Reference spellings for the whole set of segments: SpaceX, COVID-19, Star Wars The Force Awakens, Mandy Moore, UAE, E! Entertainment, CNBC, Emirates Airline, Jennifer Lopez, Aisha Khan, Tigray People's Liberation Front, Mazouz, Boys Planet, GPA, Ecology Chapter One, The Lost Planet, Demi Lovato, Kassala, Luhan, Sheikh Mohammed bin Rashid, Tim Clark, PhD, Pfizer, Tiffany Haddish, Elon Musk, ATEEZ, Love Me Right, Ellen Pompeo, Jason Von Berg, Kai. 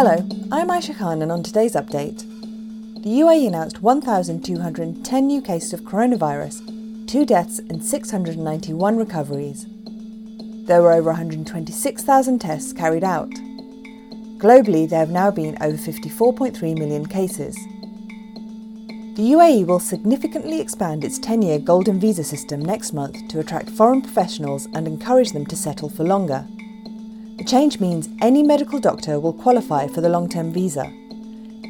Hello, I'm Aisha Khan, and on today's update, the UAE announced 1,210 new cases of coronavirus, 2 deaths and 691 recoveries. There were over 126,000 tests carried out. Globally, there have now been over 54.3 million cases. The UAE will significantly expand its 10-year golden visa system next month to attract foreign professionals and encourage them to settle for longer. The change means any medical doctor will qualify for the long-term visa.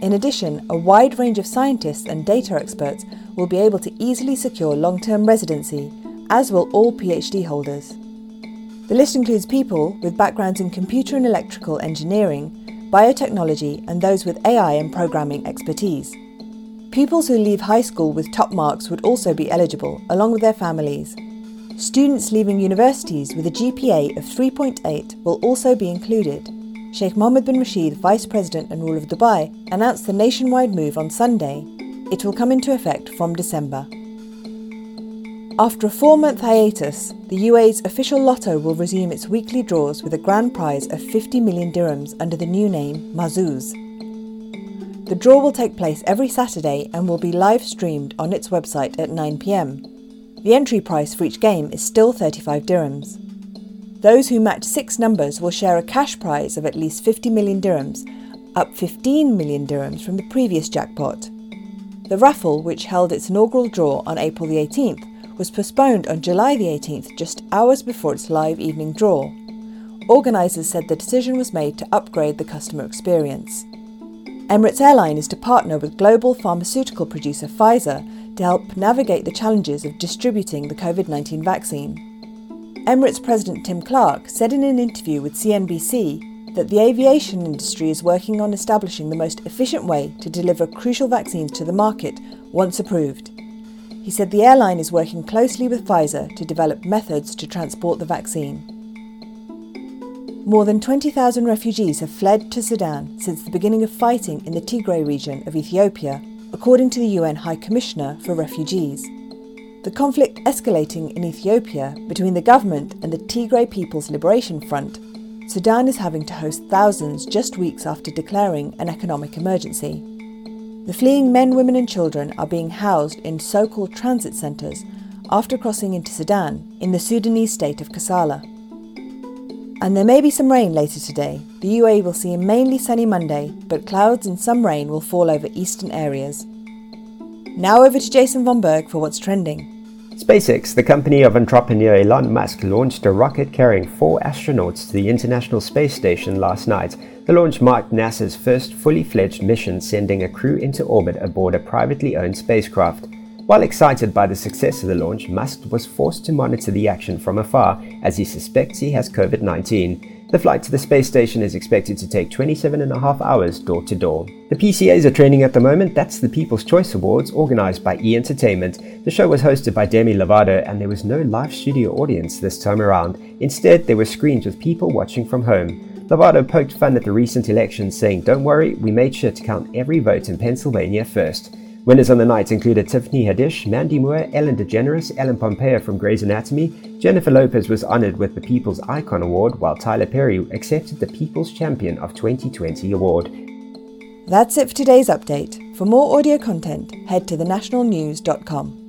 In addition, a wide range of scientists and data experts will be able to easily secure long-term residency, as will all PhD holders. The list includes people with backgrounds in computer and electrical engineering, biotechnology, and those with AI and programming expertise. Pupils who leave high school with top marks would also be eligible, along with their families. Students leaving universities with a GPA of 3.8 will also be included. Sheikh Mohammed bin Rashid, Vice President and ruler of Dubai, announced the nationwide move on Sunday. It will come into effect from December. After a 4-month hiatus, the UAE's official lotto will resume its weekly draws with a grand prize of 50 million dirhams under the new name Mazouz. The draw will take place every Saturday and will be live streamed on its website at 9 p.m. The entry price for each game is still 35 dirhams. Those who match 6 numbers will share a cash prize of at least 50 million dirhams, up 15 million dirhams from the previous jackpot. The raffle, which held its inaugural draw on April the 18th, was postponed on July the 18th, just hours before its live evening draw. Organisers said the decision was made to upgrade the customer experience. Emirates Airline is to partner with global pharmaceutical producer Pfizer to help navigate the challenges of distributing the COVID-19 vaccine. Emirates President Tim Clark said in an interview with CNBC that the aviation industry is working on establishing the most efficient way to deliver crucial vaccines to the market once approved. He said the airline is working closely with Pfizer to develop methods to transport the vaccine. More than 20,000 refugees have fled to Sudan since the beginning of fighting in the Tigray region of Ethiopia, according to the UN High Commissioner for Refugees. The conflict escalating in Ethiopia between the government and the Tigray People's Liberation Front, Sudan is having to host thousands just weeks after declaring an economic emergency. The fleeing men, women and children are being housed in so-called transit centres after crossing into Sudan in the Sudanese state of Kassala. And there may be some rain later today. The UAE will see a mainly sunny Monday, but clouds and some rain will fall over eastern areas. Now over to Jason Von Berg for what's trending. SpaceX, the company of entrepreneur Elon Musk, launched a rocket carrying 4 astronauts to the International Space Station last night. The launch marked NASA's first fully-fledged mission, sending a crew into orbit aboard a privately owned spacecraft. While excited by the success of the launch, Musk was forced to monitor the action from afar as he suspects he has COVID-19. The flight to the space station is expected to take 27.5 hours door to door. The PCAs are training at the moment. That's the People's Choice Awards organised by E! Entertainment. The show was hosted by Demi Lovato and there was no live studio audience this time around. Instead, there were screens with people watching from home. Lovato poked fun at the recent elections, saying, "Don't worry, we made sure to count every vote in Pennsylvania first." Winners on the night included Tiffany Haddish, Mandy Moore, Ellen DeGeneres, Ellen Pompeo from Grey's Anatomy. Jennifer Lopez was honoured with the People's Icon Award, while Tyler Perry accepted the People's Champion of 2020 Award. That's it for today's update. For more audio content, head to thenationalnews.com.